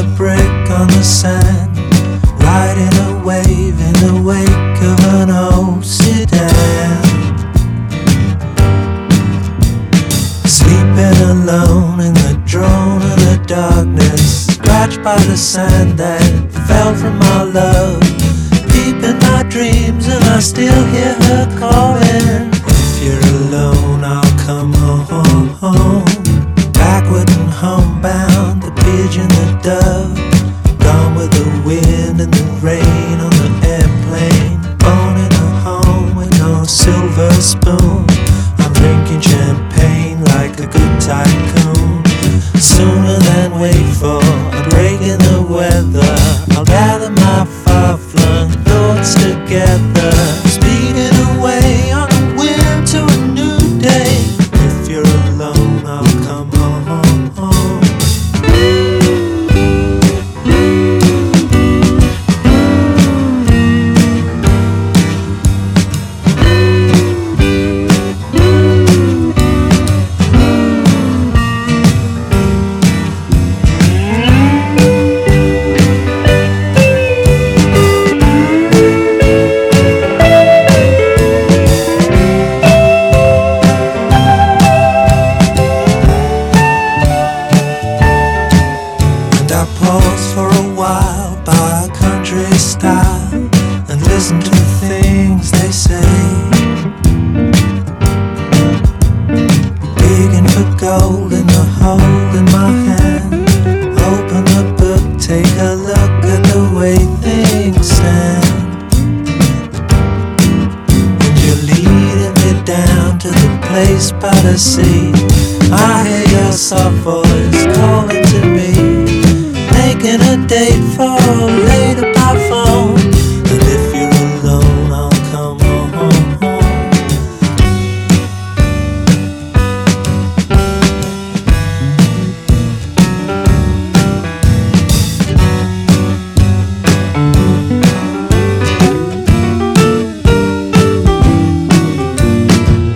a brick on the sand, riding a wave in the wake of an old sedan. Sleeping alone in the drone of the darkness, scratched by the sand that fell from our love. Deep in my dreams and I still hear her calling. If you're alone, I'll come home. Backward and homebound, the pigeon, the dove, gone with the wind and the rain on the airplane. Born in a home with no silver spoon. I'm drinking champagne like a good tycoon. Sooner than wait for a break in the weather, I'll gather my far-flung thoughts together, speeding away on a wind to a new day. If you're alone, I'll come home. And listen to the things they say, digging for gold in the hole in my hand. Open the book, take a look at the way things stand. And you're leading me down to the place by the sea. I hear your soft voice calling to me, making a date for later by phone.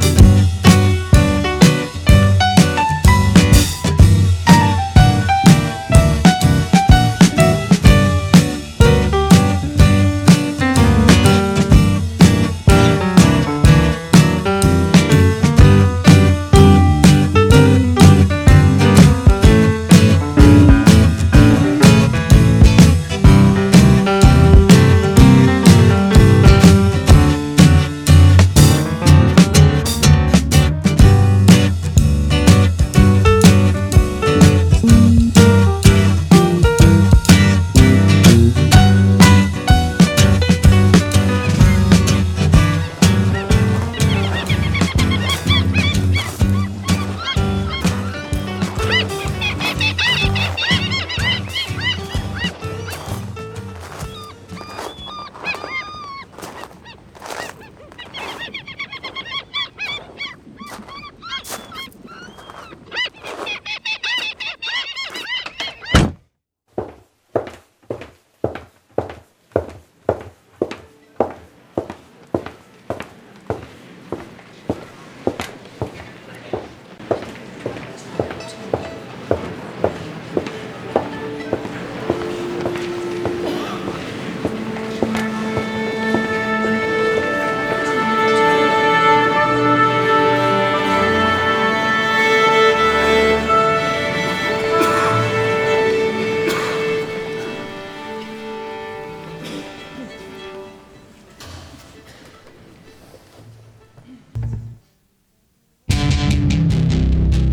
Some trees,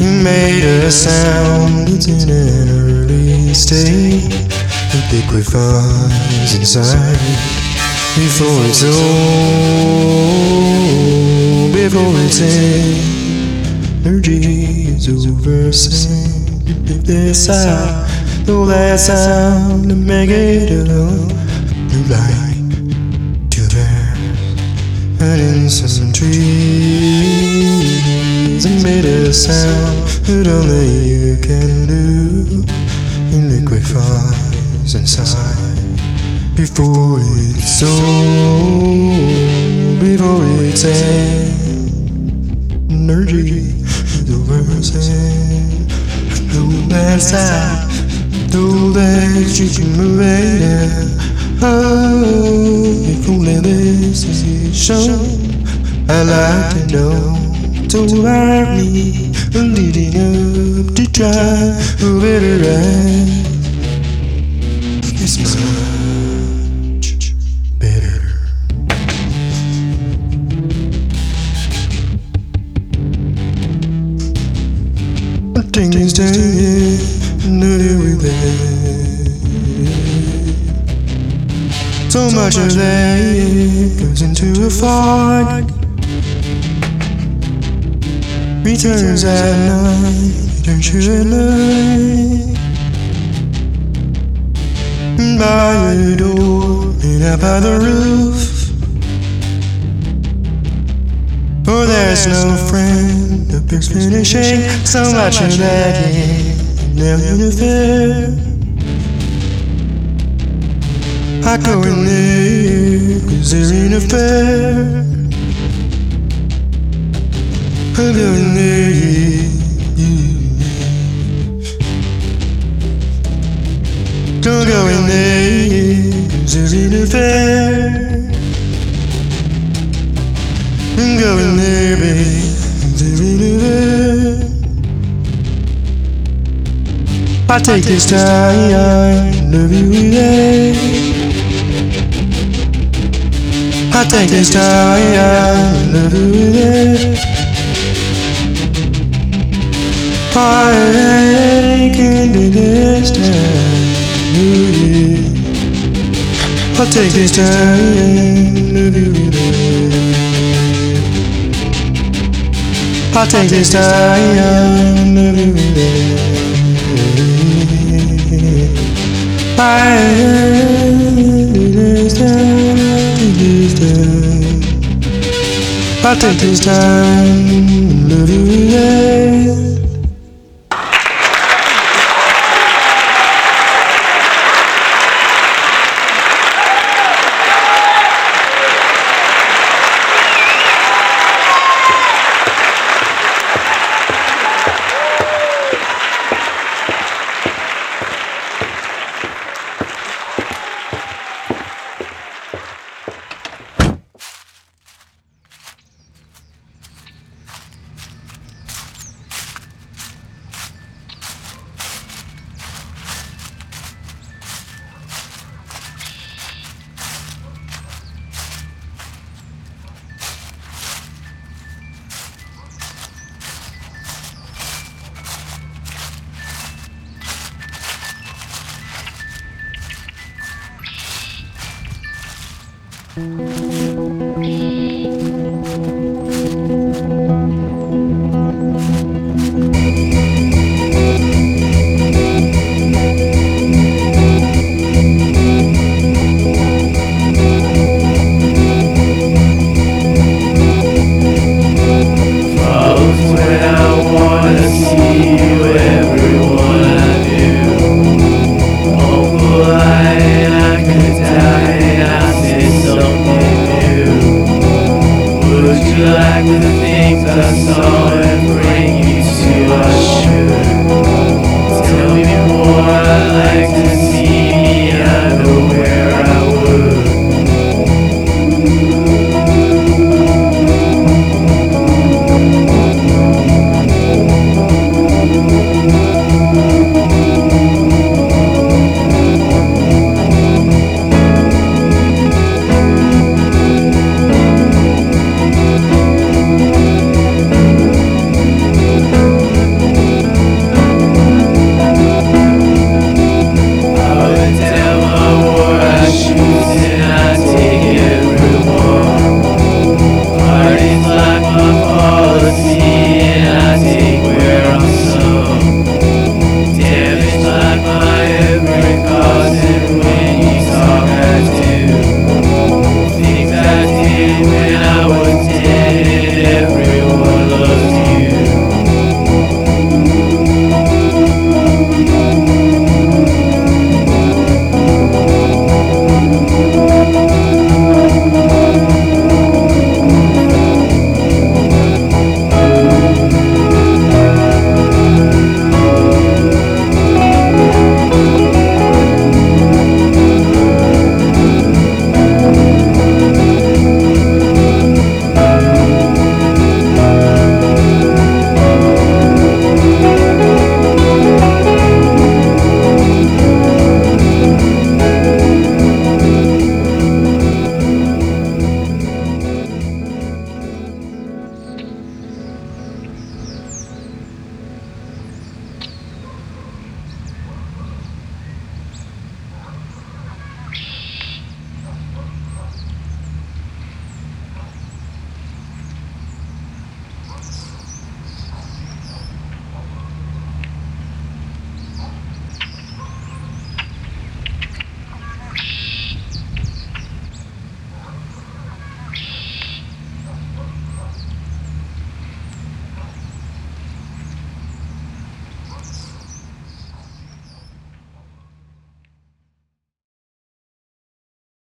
you made a sound that's in an early state. The liquefies inside before it's old, before it's energy is overseen. This sound, though that sound to make it a new light. In some trees, and made a sound that only you can do. It liquefies inside before it's old, before it's end. Energy, the world's end. Don't let stop, don't let you can move it. Oh, if only this is a show, I'd like to know. Don't hurt me, I'm leading up to try to get it right. It's much better. I think it's day, with so much of that goes into a fog. Returns at night, don't you at night. By the door and up by the roof, for there's no friend that picks finishing. So much of that ain't never been fair. I go in there cause there ain't a fair. I go in there. Don't go in there, cause it ain't fair. Don't go in there, baby, cause it ain't fair. I take this time, love you with it. I take this time, love you with it. I can't do this time. I'll take this time and love you with it. I'll take this time and love you with it. I'll take this time and love you with it. Tell me more, I'd like to see.